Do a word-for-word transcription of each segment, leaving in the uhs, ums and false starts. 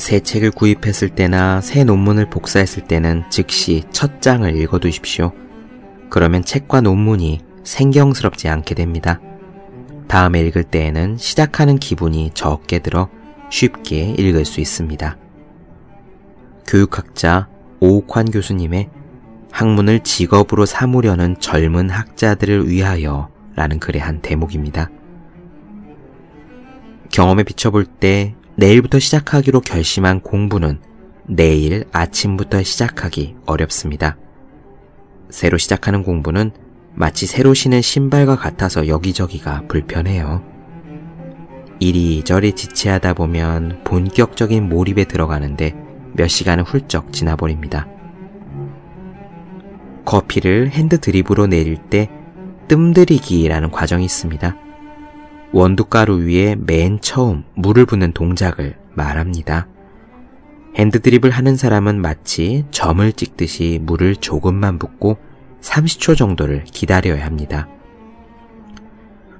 새 책을 구입했을 때나 새 논문을 복사했을 때는 즉시 첫 장을 읽어두십시오. 그러면 책과 논문이 생경스럽지 않게 됩니다. 다음에 읽을 때에는 시작하는 기분이 적게 들어 쉽게 읽을 수 있습니다. 교육학자 오옥환 교수님의 학문을 직업으로 삼으려는 젊은 학자들을 위하여 라는 글의 한 대목입니다. 경험에 비춰볼 때 내일부터 시작하기로 결심한 공부는 내일 아침부터 시작하기 어렵습니다. 새로 시작하는 공부는 마치 새로 신은 신발과 같아서 여기저기가 불편해요. 이리저리 지체하다 보면 본격적인 몰입에 들어가는데 몇 시간은 훌쩍 지나버립니다. 커피를 핸드드립으로 내릴 때 뜸들이기라는 과정이 있습니다. 원두가루 위에 맨 처음 물을 붓는 동작을 말합니다. 핸드드립을 하는 사람은 마치 점을 찍듯이 물을 조금만 붓고 삼십 초 정도를 기다려야 합니다.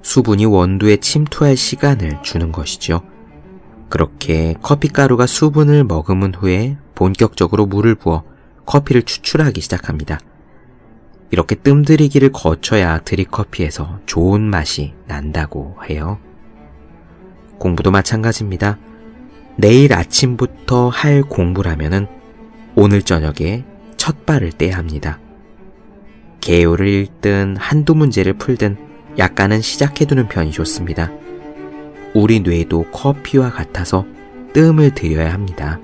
수분이 원두에 침투할 시간을 주는 것이죠. 그렇게 커피가루가 수분을 머금은 후에 본격적으로 물을 부어 커피를 추출하기 시작합니다. 이렇게 뜸들이기를 거쳐야 드립커피에서 좋은 맛이 난다고 해요. 공부도 마찬가지입니다. 내일 아침부터 할 공부라면은 오늘 저녁에 첫 발을 떼야 합니다. 개요를 읽든 한두 문제를 풀든 약간은 시작해두는 편이 좋습니다. 우리 뇌도 커피와 같아서 뜸을 들여야 합니다.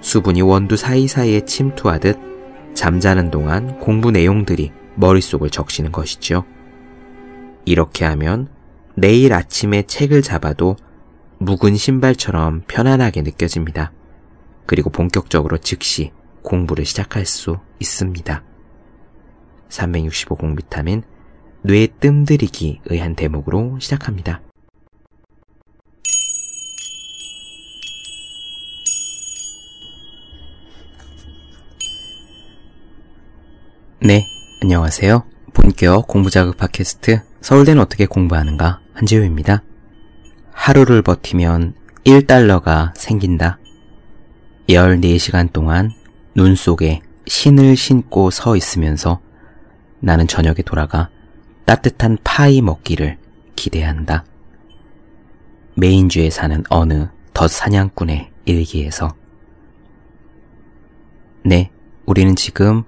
수분이 원두 사이사이에 침투하듯 잠자는 동안 공부 내용들이 머릿속을 적시는 것이죠. 이렇게 하면 내일 아침에 책을 잡아도 묵은 신발처럼 편안하게 느껴집니다. 그리고 본격적으로 즉시 공부를 시작할 수 있습니다. 삼백육십오 공부 비타민 뇌 뜸들이기의 한 대목으로 시작합니다. 네, 안녕하세요. 본격 공부자극 팟캐스트 서울대는 어떻게 공부하는가 한재우입니다. 하루를 버티면 일 달러가 생긴다. 열네 시간 동안 눈 속에 신을 신고 서 있으면서 나는 저녁에 돌아가 따뜻한 파이 먹기를 기대한다. 메인주에 사는 어느 덧사냥꾼의 일기에서. 네, 우리는 지금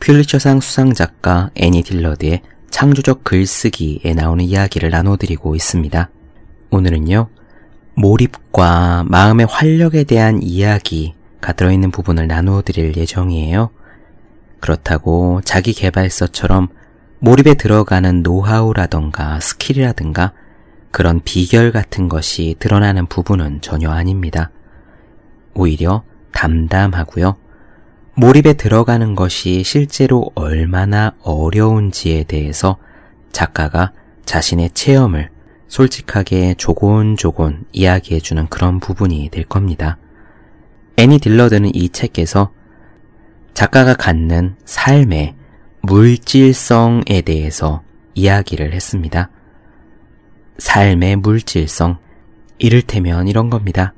퓰리처상 수상작가 애니 딜러드의 창조적 글쓰기에 나오는 이야기를 나눠드리고 있습니다. 오늘은요, 몰입과 마음의 활력에 대한 이야기가 들어있는 부분을 나눠드릴 예정이에요. 그렇다고 자기 개발서처럼 몰입에 들어가는 노하우라던가 스킬이라든가 그런 비결 같은 것이 드러나는 부분은 전혀 아닙니다. 오히려 담담하고요. 몰입에 들어가는 것이 실제로 얼마나 어려운지에 대해서 작가가 자신의 체험을 솔직하게 조곤조곤 이야기해주는 그런 부분이 될 겁니다. 애니 딜러드는 이 책에서 작가가 갖는 삶의 물질성에 대해서 이야기를 했습니다. 삶의 물질성, 이를테면 이런 겁니다.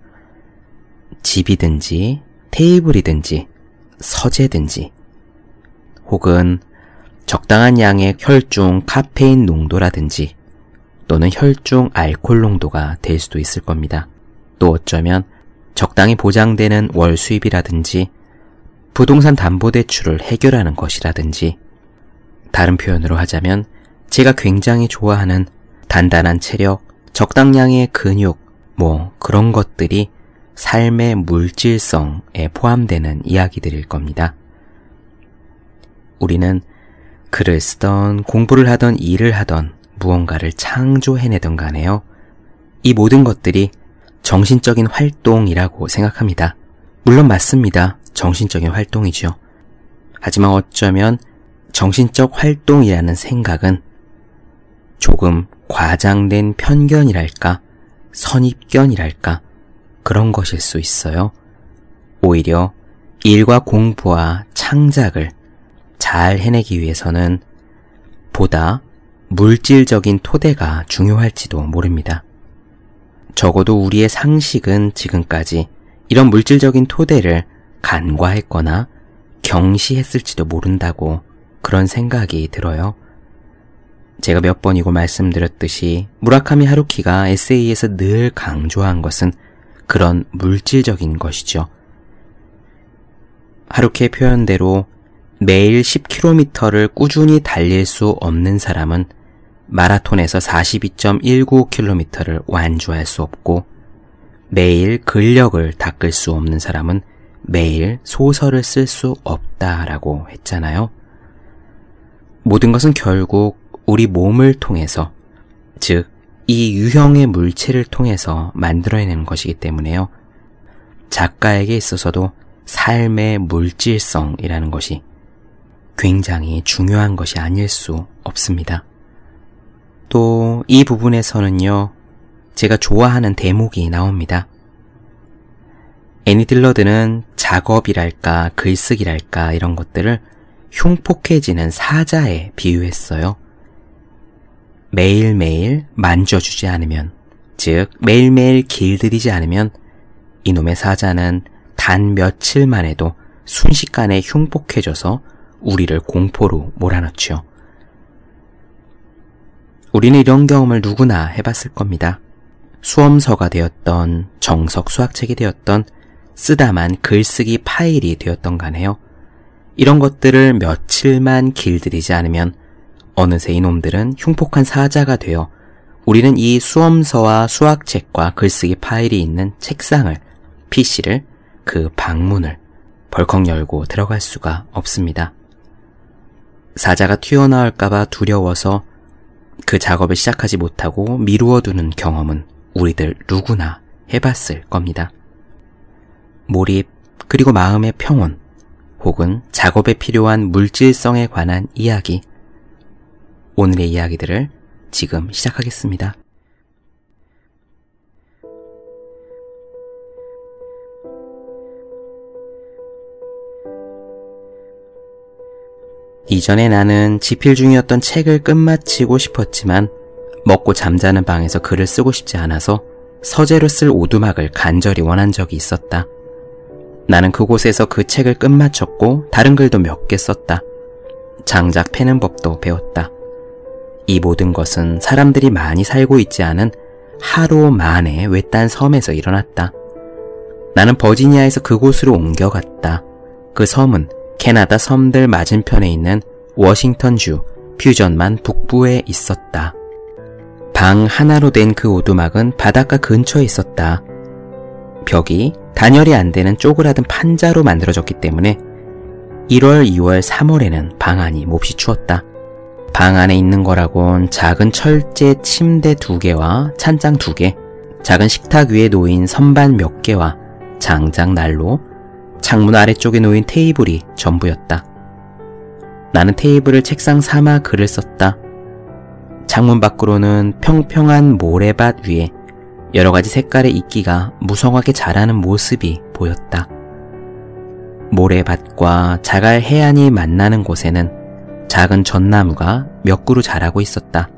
집이든지 테이블이든지 서재든지 혹은 적당한 양의 혈중 카페인 농도라든지 또는 혈중 알코올 농도가 될 수도 있을 겁니다. 또 어쩌면 적당히 보장되는 월 수입이라든지 부동산 담보대출을 해결하는 것이라든지 다른 표현으로 하자면 제가 굉장히 좋아하는 단단한 체력, 적당량의 근육 뭐 그런 것들이 삶의 물질성에 포함되는 이야기들일 겁니다. 우리는 글을 쓰던 공부를 하던 일을 하던 무언가를 창조해내던 간에요. 이 모든 것들이 정신적인 활동이라고 생각합니다. 물론 맞습니다. 정신적인 활동이죠. 하지만 어쩌면 정신적 활동이라는 생각은 조금 과장된 편견이랄까, 선입견이랄까, 그런 것일 수 있어요. 오히려 일과 공부와 창작을 잘 해내기 위해서는 보다 물질적인 토대가 중요할지도 모릅니다. 적어도 우리의 상식은 지금까지 이런 물질적인 토대를 간과했거나 경시했을지도 모른다고 그런 생각이 들어요. 제가 몇 번이고 말씀드렸듯이 무라카미 하루키가 에세이에서 늘 강조한 것은 그런 물질적인 것이죠. 하루키의 표현대로 매일 십 킬로미터를 꾸준히 달릴 수 없는 사람은 마라톤에서 사십이 점 일구 킬로미터를 완주할 수 없고, 매일 근력을 닦을 수 없는 사람은 매일 소설을 쓸 수 없다라고 했잖아요. 모든 것은 결국 우리 몸을 통해서, 즉 이 유형의 물체를 통해서 만들어내는 것이기 때문에요. 작가에게 있어서도 삶의 물질성이라는 것이 굉장히 중요한 것이 아닐 수 없습니다. 또 이 부분에서는요, 제가 좋아하는 대목이 나옵니다. 애니 딜러드는 작업이랄까 글쓰기랄까 이런 것들을 흉폭해지는 사자에 비유했어요. 매일매일 만져주지 않으면, 즉 매일매일 길들이지 않으면 이놈의 사자는 단 며칠만 해도 순식간에 흉폭해져서 우리를 공포로 몰아넣죠. 우리는 이런 경험을 누구나 해봤을 겁니다. 수험서가 되었던, 정석 수학책이 되었던, 쓰다만 글쓰기 파일이 되었던 간에요. 이런 것들을 며칠만 길들이지 않으면 어느새 이놈들은 흉폭한 사자가 되어 우리는 이 수험서와 수학책과 글쓰기 파일이 있는 책상을, 피씨를, 그 방문을 벌컥 열고 들어갈 수가 없습니다. 사자가 튀어나올까봐 두려워서 그 작업을 시작하지 못하고 미루어두는 경험은 우리들 누구나 해봤을 겁니다. 몰입, 그리고 마음의 평온, 혹은 작업에 필요한 물질성에 관한 이야기, 오늘의 이야기들을 지금 시작하겠습니다. 이전에 나는 집필 중이었던 책을 끝마치고 싶었지만 먹고 잠자는 방에서 글을 쓰고 싶지 않아서 서재로 쓸 오두막을 간절히 원한 적이 있었다. 나는 그곳에서 그 책을 끝마쳤고 다른 글도 몇 개 썼다. 장작 패는 법도 배웠다. 이 모든 것은 사람들이 많이 살고 있지 않은 하루 만에 외딴 섬에서 일어났다. 나는 버지니아에서 그곳으로 옮겨갔다. 그 섬은 캐나다 섬들 맞은편에 있는 워싱턴주 퓨전만 북부에 있었다. 방 하나로 된 그 오두막은 바닷가 근처에 있었다. 벽이 단열이 안 되는 쪼그라든 판자로 만들어졌기 때문에 일월, 이월, 삼월에는 방 안이 몹시 추웠다. 방 안에 있는 거라곤 작은 철제 침대 두 개와 찬장 두 개, 작은 식탁 위에 놓인 선반 몇 개와 장작 난로, 창문 아래쪽에 놓인 테이블이 전부였다. 나는 테이블을 책상 삼아 글을 썼다. 창문 밖으로는 평평한 모래밭 위에 여러 가지 색깔의 이끼가 무성하게 자라는 모습이 보였다. 모래밭과 자갈 해안이 만나는 곳에는 작은 젖나무가 몇 그루 자라고 있었다.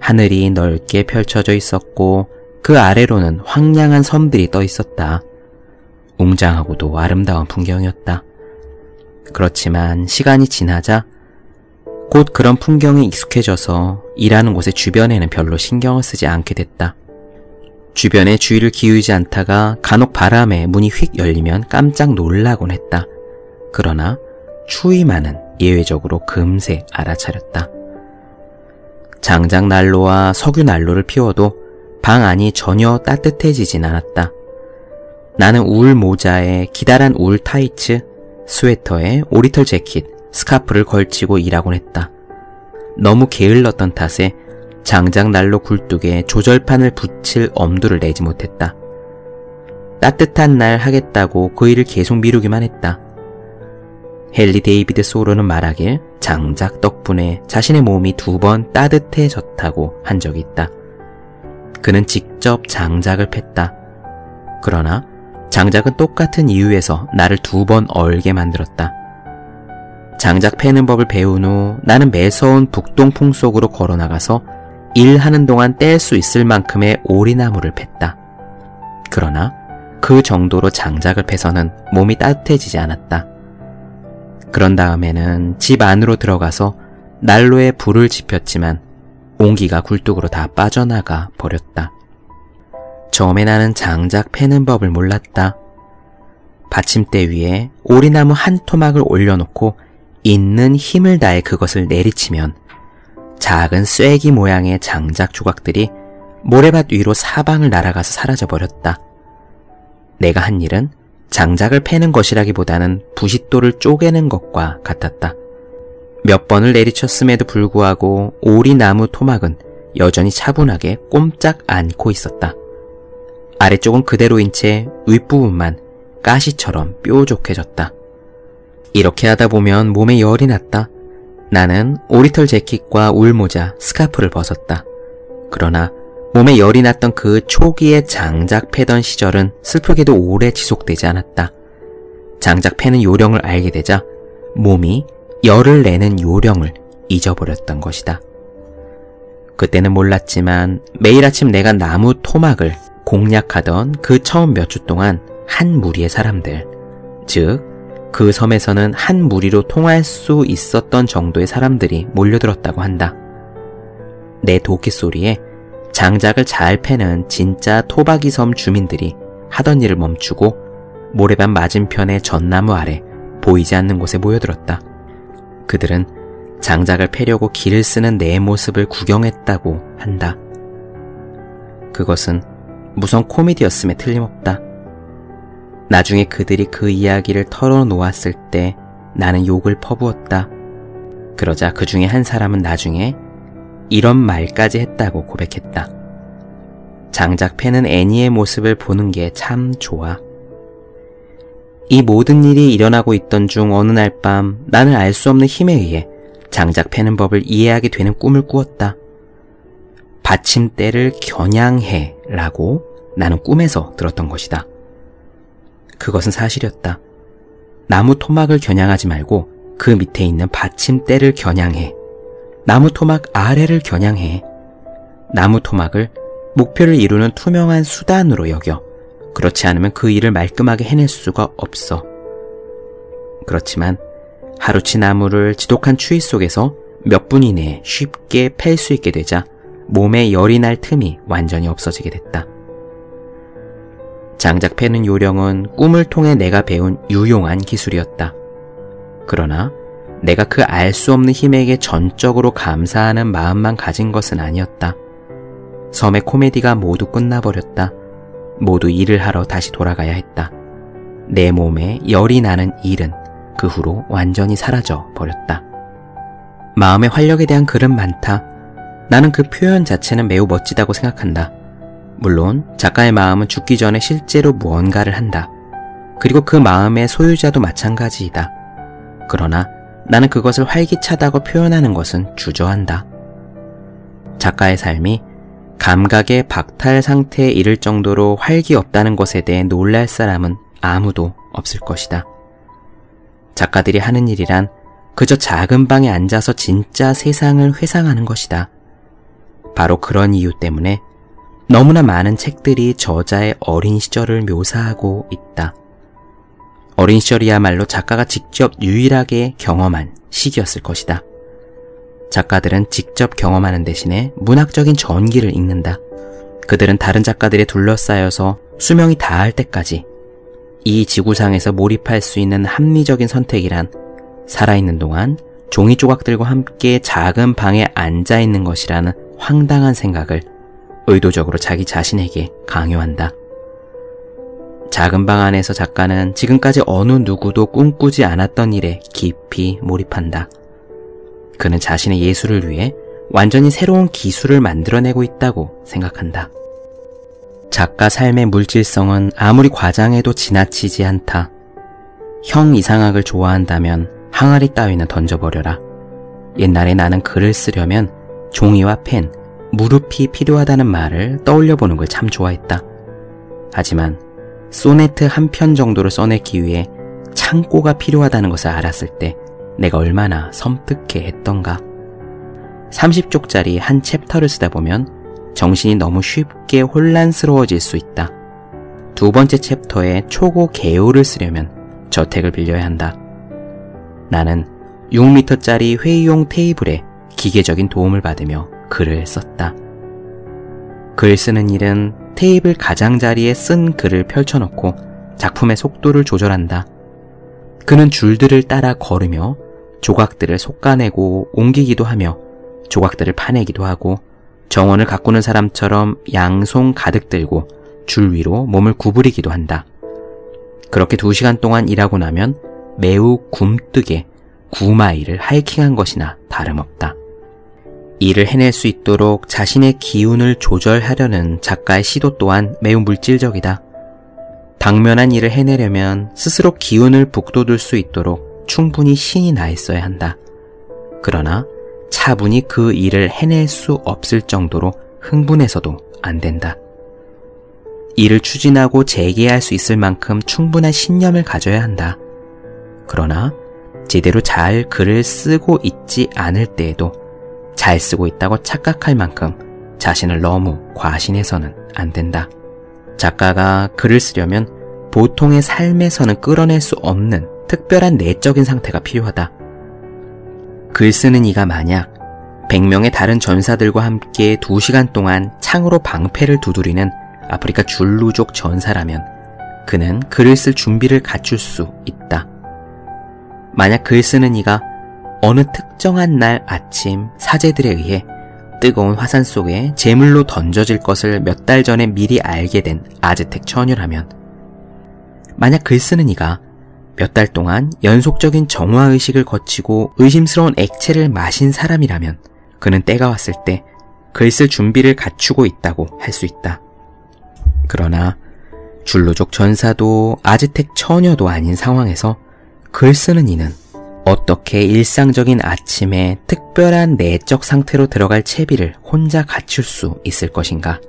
하늘이 넓게 펼쳐져 있었고 그 아래로는 황량한 섬들이 떠 있었다. 웅장하고도 아름다운 풍경이었다. 그렇지만 시간이 지나자 곧 그런 풍경에 익숙해져서 일하는 곳의 주변에는 별로 신경을 쓰지 않게 됐다. 주변에 주의를 기울이지 않다가 간혹 바람에 문이 휙 열리면 깜짝 놀라곤 했다. 그러나 추위만은 예외적으로 금세 알아차렸다. 장작 난로와 석유 난로를 피워도 방 안이 전혀 따뜻해지진 않았다. 나는 우울 모자에 기다란 우울 타이츠, 스웨터에 오리털 재킷, 스카프를 걸치고 일하곤 했다. 너무 게을렀던 탓에 장작 난로 굴뚝에 조절판을 붙일 엄두를 내지 못했다. 따뜻한 날 하겠다고 그 일을 계속 미루기만 했다. 헨리 데이비드 소로는 말하길 장작 덕분에 자신의 몸이 두 번 따뜻해졌다고 한 적이 있다. 그는 직접 장작을 팼다. 그러나 장작은 똑같은 이유에서 나를 두 번 얼게 만들었다. 장작 패는 법을 배운 후 나는 매서운 북동풍 속으로 걸어나가서 일하는 동안 뗄 수 있을 만큼의 오리나무를 팼다. 그러나 그 정도로 장작을 패서는 몸이 따뜻해지지 않았다. 그런 다음에는 집 안으로 들어가서 난로에 불을 지폈지만 온기가 굴뚝으로 다 빠져나가 버렸다. 처음에 나는 장작 패는 법을 몰랐다. 받침대 위에 오리나무 한 토막을 올려놓고 있는 힘을 다해 그것을 내리치면 작은 쐐기 모양의 장작 조각들이 모래밭 위로 사방을 날아가서 사라져버렸다. 내가 한 일은 장작을 패는 것이라기보다는 부싯돌을 쪼개는 것과 같았다. 몇 번을 내리쳤음에도 불구하고 오리나무 토막은 여전히 차분하게 꼼짝 않고 있었다. 아래쪽은 그대로인 채 윗부분만 가시처럼 뾰족해졌다. 이렇게 하다 보면 몸에 열이 났다. 나는 오리털 재킷과 울모자, 스카프를 벗었다. 그러나 몸에 열이 났던 그 초기에 장작 패던 시절은 슬프게도 오래 지속되지 않았다. 장작 패는 요령을 알게 되자 몸이 열을 내는 요령을 잊어버렸던 것이다. 그때는 몰랐지만 매일 아침 내가 나무 토막을 공략하던 그 처음 몇 주 동안 한 무리의 사람들, 즉 그 섬에서는 한 무리로 통할 수 있었던 정도의 사람들이 몰려들었다고 한다. 내 도끼 소리에 장작을 잘 패는 진짜 토박이 섬 주민들이 하던 일을 멈추고 모래밭 맞은편의 전나무 아래 보이지 않는 곳에 모여들었다. 그들은 장작을 패려고 길을 쓰는 내 모습을 구경했다고 한다. 그것은 무성 코미디였음에 틀림없다. 나중에 그들이 그 이야기를 털어놓았을 때 나는 욕을 퍼부었다. 그러자 그 중에 한 사람은 나중에 이런 말까지 했다고 고백했다. 장작 패는 애니의 모습을 보는 게 참 좋아. 이 모든 일이 일어나고 있던 중 어느 날 밤 나는 알 수 없는 힘에 의해 장작 패는 법을 이해하게 되는 꿈을 꾸었다. 받침대를 겨냥해 라고 나는 꿈에서 들었던 것이다. 그것은 사실이었다. 나무 토막을 겨냥하지 말고 그 밑에 있는 받침대를 겨냥해. 나무 토막 아래를 겨냥해. 나무 토막을 목표를 이루는 투명한 수단으로 여겨. 그렇지 않으면 그 일을 말끔하게 해낼 수가 없어. 그렇지만 하루치 나무를 지독한 추위 속에서 몇 분 이내에 쉽게 팰 수 있게 되자 몸에 열이 날 틈이 완전히 없어지게 됐다. 장작 패는 요령은 꿈을 통해 내가 배운 유용한 기술이었다. 그러나 내가 그 알 수 없는 힘에게 전적으로 감사하는 마음만 가진 것은 아니었다. 섬의 코미디가 모두 끝나버렸다. 모두 일을 하러 다시 돌아가야 했다. 내 몸에 열이 나는 일은 그 후로 완전히 사라져 버렸다. 마음의 활력에 대한 글은 많다. 나는 그 표현 자체는 매우 멋지다고 생각한다. 물론 작가의 마음은 죽기 전에 실제로 무언가를 한다. 그리고 그 마음의 소유자도 마찬가지이다. 그러나 나는 그것을 활기차다고 표현하는 것은 주저한다. 작가의 삶이 감각의 박탈 상태에 이를 정도로 활기 없다는 것에 대해 놀랄 사람은 아무도 없을 것이다. 작가들이 하는 일이란 그저 작은 방에 앉아서 진짜 세상을 회상하는 것이다. 바로 그런 이유 때문에 너무나 많은 책들이 저자의 어린 시절을 묘사하고 있다. 어린 시절이야말로 작가가 직접 유일하게 경험한 시기였을 것이다. 작가들은 직접 경험하는 대신에 문학적인 전기를 읽는다. 그들은 다른 작가들에 둘러싸여서 수명이 다할 때까지 이 지구상에서 몰입할 수 있는 합리적인 선택이란 살아있는 동안 종이 조각들과 함께 작은 방에 앉아있는 것이라는 황당한 생각을 의도적으로 자기 자신에게 강요한다. 작은 방 안에서 작가는 지금까지 어느 누구도 꿈꾸지 않았던 일에 깊이 몰입한다. 그는 자신의 예술을 위해 완전히 새로운 기술을 만들어내고 있다고 생각한다. 작가 삶의 물질성은 아무리 과장해도 지나치지 않다. 형 이상학을 좋아한다면 항아리 따위는 던져버려라. 옛날에 나는 글을 쓰려면 종이와 펜, 무릎이 필요하다는 말을 떠올려보는 걸 참 좋아했다. 하지만 소네트 한 편 정도를 써내기 위해 창고가 필요하다는 것을 알았을 때 내가 얼마나 섬뜩해 했던가. 삼십 쪽짜리 한 챕터를 쓰다 보면 정신이 너무 쉽게 혼란스러워질 수 있다. 두 번째 챕터의 초고 개요를 쓰려면 저택을 빌려야 한다. 나는 육 미터짜리 회의용 테이블에 기계적인 도움을 받으며 글을 썼다. 글 쓰는 일은 테이블 가장자리에 쓴 글을 펼쳐놓고 작품의 속도를 조절한다. 그는 줄들을 따라 걸으며 조각들을 솎아내고 옮기기도 하며 조각들을 파내기도 하고 정원을 가꾸는 사람처럼 양손 가득 들고 줄 위로 몸을 구부리기도 한다. 그렇게 두 시간 동안 일하고 나면 매우 굼뜨게 구 마일을 하이킹한 것이나 다름없다. 일을 해낼 수 있도록 자신의 기운을 조절하려는 작가의 시도 또한 매우 물질적이다. 당면한 일을 해내려면 스스로 기운을 북돋을 수 있도록 충분히 신이 나 있어야 한다. 그러나 차분히 그 일을 해낼 수 없을 정도로 흥분해서도 안 된다. 일을 추진하고 재개할 수 있을 만큼 충분한 신념을 가져야 한다. 그러나 제대로 잘 글을 쓰고 있지 않을 때에도 잘 쓰고 있다고 착각할 만큼 자신을 너무 과신해서는 안 된다. 작가가 글을 쓰려면 보통의 삶에서는 끌어낼 수 없는 특별한 내적인 상태가 필요하다. 글 쓰는 이가 만약 백 명의 다른 전사들과 함께 두 시간 동안 창으로 방패를 두드리는 아프리카 줄루족 전사라면 그는 글을 쓸 준비를 갖출 수 있다. 만약 글 쓰는 이가 어느 특정한 날 아침 사제들에 의해 뜨거운 화산 속에 제물로 던져질 것을 몇 달 전에 미리 알게 된 아즈텍 처녀라면, 만약 글 쓰는 이가 몇 달 동안 연속적인 정화의식을 거치고 의심스러운 액체를 마신 사람이라면 그는 때가 왔을 때 글 쓸 준비를 갖추고 있다고 할 수 있다. 그러나 줄루족 전사도 아즈텍 처녀도 아닌 상황에서 글 쓰는 이는 어떻게 일상적인 아침에 특별한 내적 상태로 들어갈 채비를 혼자 갖출 수 있을 것인가?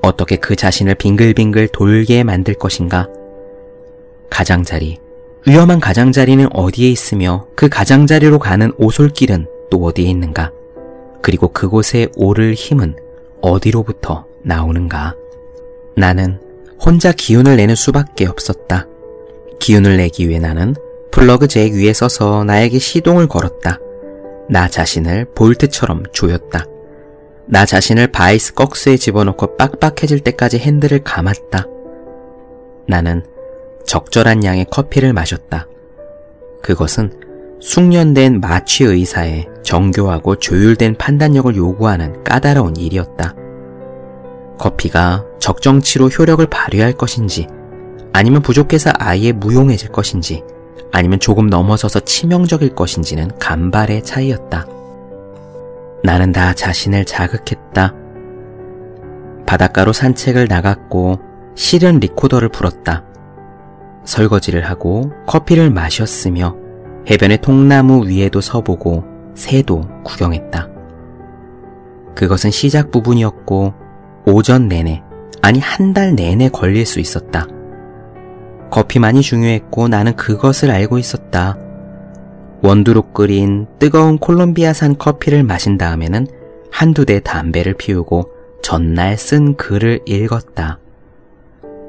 어떻게 그 자신을 빙글빙글 돌게 만들 것인가? 가장자리, 위험한 가장자리는 어디에 있으며 그 가장자리로 가는 오솔길은 또 어디에 있는가? 그리고 그곳에 오를 힘은 어디로부터 나오는가? 나는 혼자 기운을 내는 수밖에 없었다. 기운을 내기 위해 나는 플러그 잭 위에 서서 나에게 시동을 걸었다. 나 자신을 볼트처럼 조였다. 나 자신을 바이스 꺽스에 집어넣고 빡빡해질 때까지 핸들을 감았다. 나는 적절한 양의 커피를 마셨다. 그것은 숙련된 마취 의사의 정교하고 조율된 판단력을 요구하는 까다로운 일이었다. 커피가 적정치로 효력을 발휘할 것인지, 아니면 부족해서 아예 무용해질 것인지, 아니면 조금 넘어서서 치명적일 것인지는 간발의 차이였다. 나는 나 자신을 자극했다. 바닷가로 산책을 나갔고 실은 리코더를 불었다. 설거지를 하고 커피를 마셨으며 해변의 통나무 위에도 서보고 새도 구경했다. 그것은 시작 부분이었고 오전 내내, 아니 한 달 내내 걸릴 수 있었다. 커피만이 중요했고 나는 그것을 알고 있었다. 원두로 끓인 뜨거운 콜롬비아산 커피를 마신 다음에는 한두 대 담배를 피우고 전날 쓴 글을 읽었다.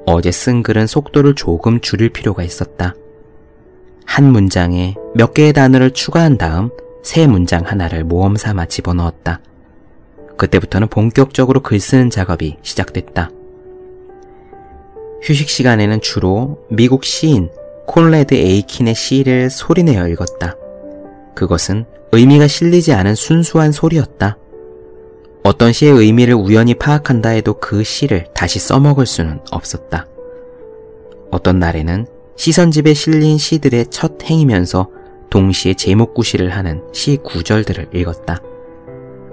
어제 쓴 글은 속도를 조금 줄일 필요가 있었다. 한 문장에 몇 개의 단어를 추가한 다음 새 문장 하나를 모험 삼아 집어넣었다. 그때부터는 본격적으로 글 쓰는 작업이 시작됐다. 휴식 시간에는 주로 미국 시인 콘래드 에이킨의 시를 소리내어 읽었다. 그것은 의미가 실리지 않은 순수한 소리였다. 어떤 시의 의미를 우연히 파악한다 해도 그 시를 다시 써먹을 수는 없었다. 어떤 날에는 시선집에 실린 시들의 첫 행이면서 동시에 제목구시를 하는 시 구절들을 읽었다.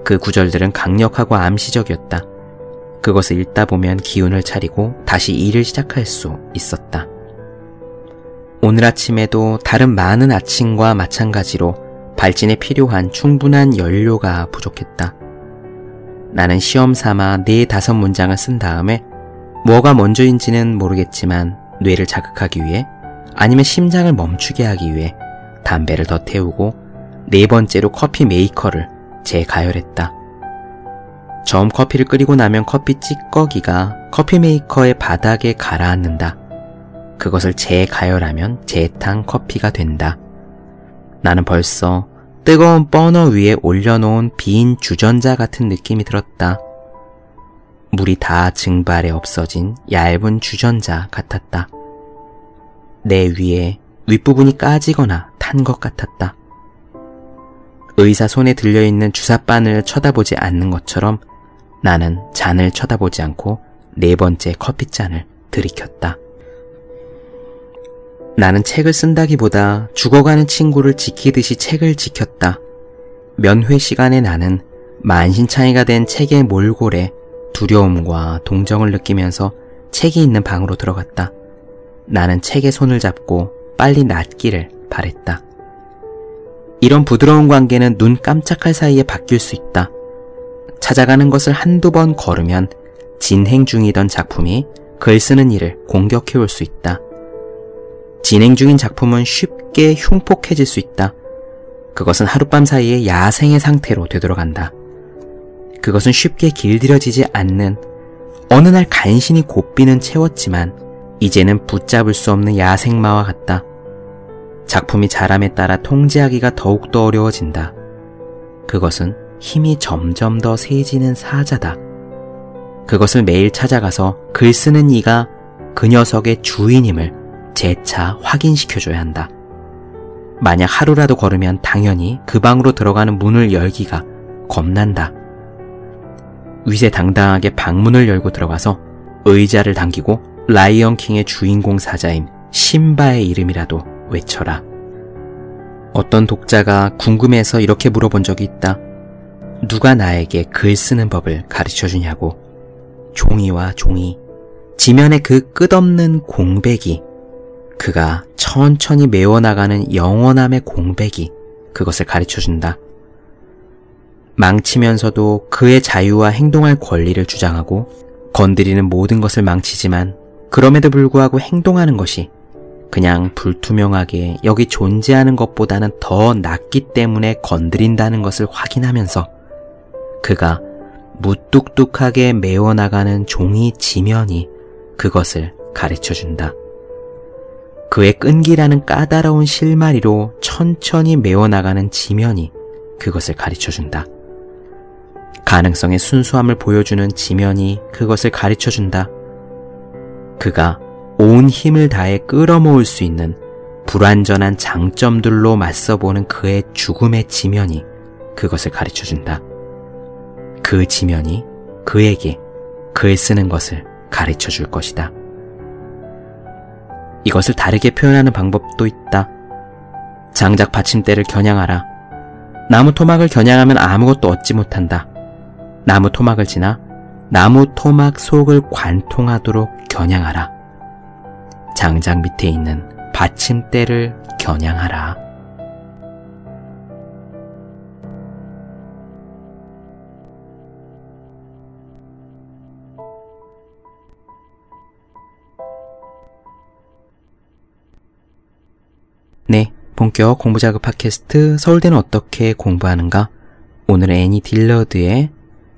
그 구절들은 강력하고 암시적이었다. 그것을 읽다 보면 기운을 차리고 다시 일을 시작할 수 있었다. 오늘 아침에도 다른 많은 아침과 마찬가지로 발진에 필요한 충분한 연료가 부족했다. 나는 시험 삼아 네 다섯 문장을 쓴 다음에 뭐가 먼저인지는 모르겠지만 뇌를 자극하기 위해, 아니면 심장을 멈추게 하기 위해 담배를 더 태우고 네 번째로 커피 메이커를 재가열했다. 처음 커피를 끓이고 나면 커피 찌꺼기가 커피 메이커에 바닥에 가라앉는다. 그것을 재가열하면 재탕 커피가 된다. 나는 벌써 뜨거운 버너 위에 올려놓은 빈 주전자 같은 느낌이 들었다. 물이 다 증발해 없어진 얇은 주전자 같았다. 내 위에 윗부분이 까지거나 탄 것 같았다. 의사 손에 들려있는 주사바늘을 쳐다보지 않는 것처럼 나는 잔을 쳐다보지 않고 네 번째 커피잔을 들이켰다. 나는 책을 쓴다기보다 죽어가는 친구를 지키듯이 책을 지켰다. 면회 시간에 나는 만신창이가 된 책의 몰골에 두려움과 동정을 느끼면서 책이 있는 방으로 들어갔다. 나는 책에 손을 잡고 빨리 낫기를 바랬다. 이런 부드러운 관계는 눈 깜짝할 사이에 바뀔 수 있다. 찾아가는 것을 한두 번 걸으면 진행 중이던 작품이 글 쓰는 일을 공격해올 수 있다. 진행 중인 작품은 쉽게 흉폭해질 수 있다. 그것은 하룻밤 사이에 야생의 상태로 되돌아간다. 그것은 쉽게 길들여지지 않는, 어느 날 간신히 고삐는 채웠지만 이제는 붙잡을 수 없는 야생마와 같다. 작품이 자람에 따라 통제하기가 더욱더 어려워진다. 그것은 힘이 점점 더 세지는 사자다. 그것을 매일 찾아가서 글 쓰는 이가 그 녀석의 주인임을 재차 확인시켜줘야 한다. 만약 하루라도 걸으면 당연히 그 방으로 들어가는 문을 열기가 겁난다. 위세당당하게 방문을 열고 들어가서 의자를 당기고 라이언킹의 주인공 사자인 심바의 이름이라도 외쳐라. 어떤 독자가 궁금해서 이렇게 물어본 적이 있다. 누가 나에게 글 쓰는 법을 가르쳐주냐고. 종이와 종이, 지면의 그 끝없는 공백이, 그가 천천히 메워나가는 영원함의 공백이 그것을 가르쳐준다. 망치면서도 그의 자유와 행동할 권리를 주장하고 건드리는 모든 것을 망치지만 그럼에도 불구하고 행동하는 것이 그냥 불투명하게 여기 존재하는 것보다는 더 낫기 때문에 건드린다는 것을 확인하면서 그가 무뚝뚝하게 메워나가는 종이 지면이 그것을 가르쳐준다. 그의 끈기라는 까다로운 실마리로 천천히 메워나가는 지면이 그것을 가르쳐준다. 가능성의 순수함을 보여주는 지면이 그것을 가르쳐준다. 그가 온 힘을 다해 끌어모을 수 있는 불완전한 장점들로 맞서보는 그의 죽음의 지면이 그것을 가르쳐준다. 그 지면이 그에게 글 쓰는 것을 가르쳐줄 것이다. 이것을 다르게 표현하는 방법도 있다. 장작 받침대를 겨냥하라. 나무 토막을 겨냥하면 아무것도 얻지 못한다. 나무 토막을 지나 나무 토막 속을 관통하도록 겨냥하라. 장작 밑에 있는 받침대를 겨냥하라. 네, 본격 공부자극 팟캐스트 서울대는 어떻게 공부하는가? 오늘은 애니 딜러드의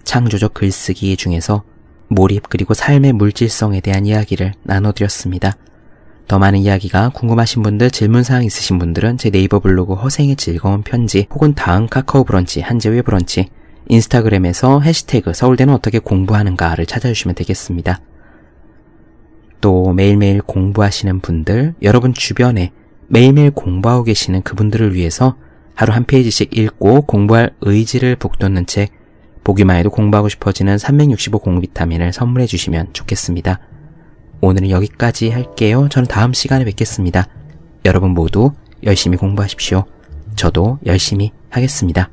창조적 글쓰기 중에서 몰입 그리고 삶의 물질성에 대한 이야기를 나눠드렸습니다. 더 많은 이야기가 궁금하신 분들, 질문사항 있으신 분들은 제 네이버 블로그 허생의 즐거운 편지 혹은 다음 카카오 브런치, 한재우의 브런치, 인스타그램에서 해시태그 서울대는 어떻게 공부하는가를 찾아주시면 되겠습니다. 또 매일매일 공부하시는 분들, 여러분 주변에 매일매일 공부하고 계시는 그분들을 위해서 하루 한 페이지씩 읽고 공부할 의지를 북돋는 책, 보기만 해도 공부하고 싶어지는 삼백육십오 공부 비타민을 선물해 주시면 좋겠습니다. 오늘은 여기까지 할게요. 저는 다음 시간에 뵙겠습니다. 여러분 모두 열심히 공부하십시오. 저도 열심히 하겠습니다.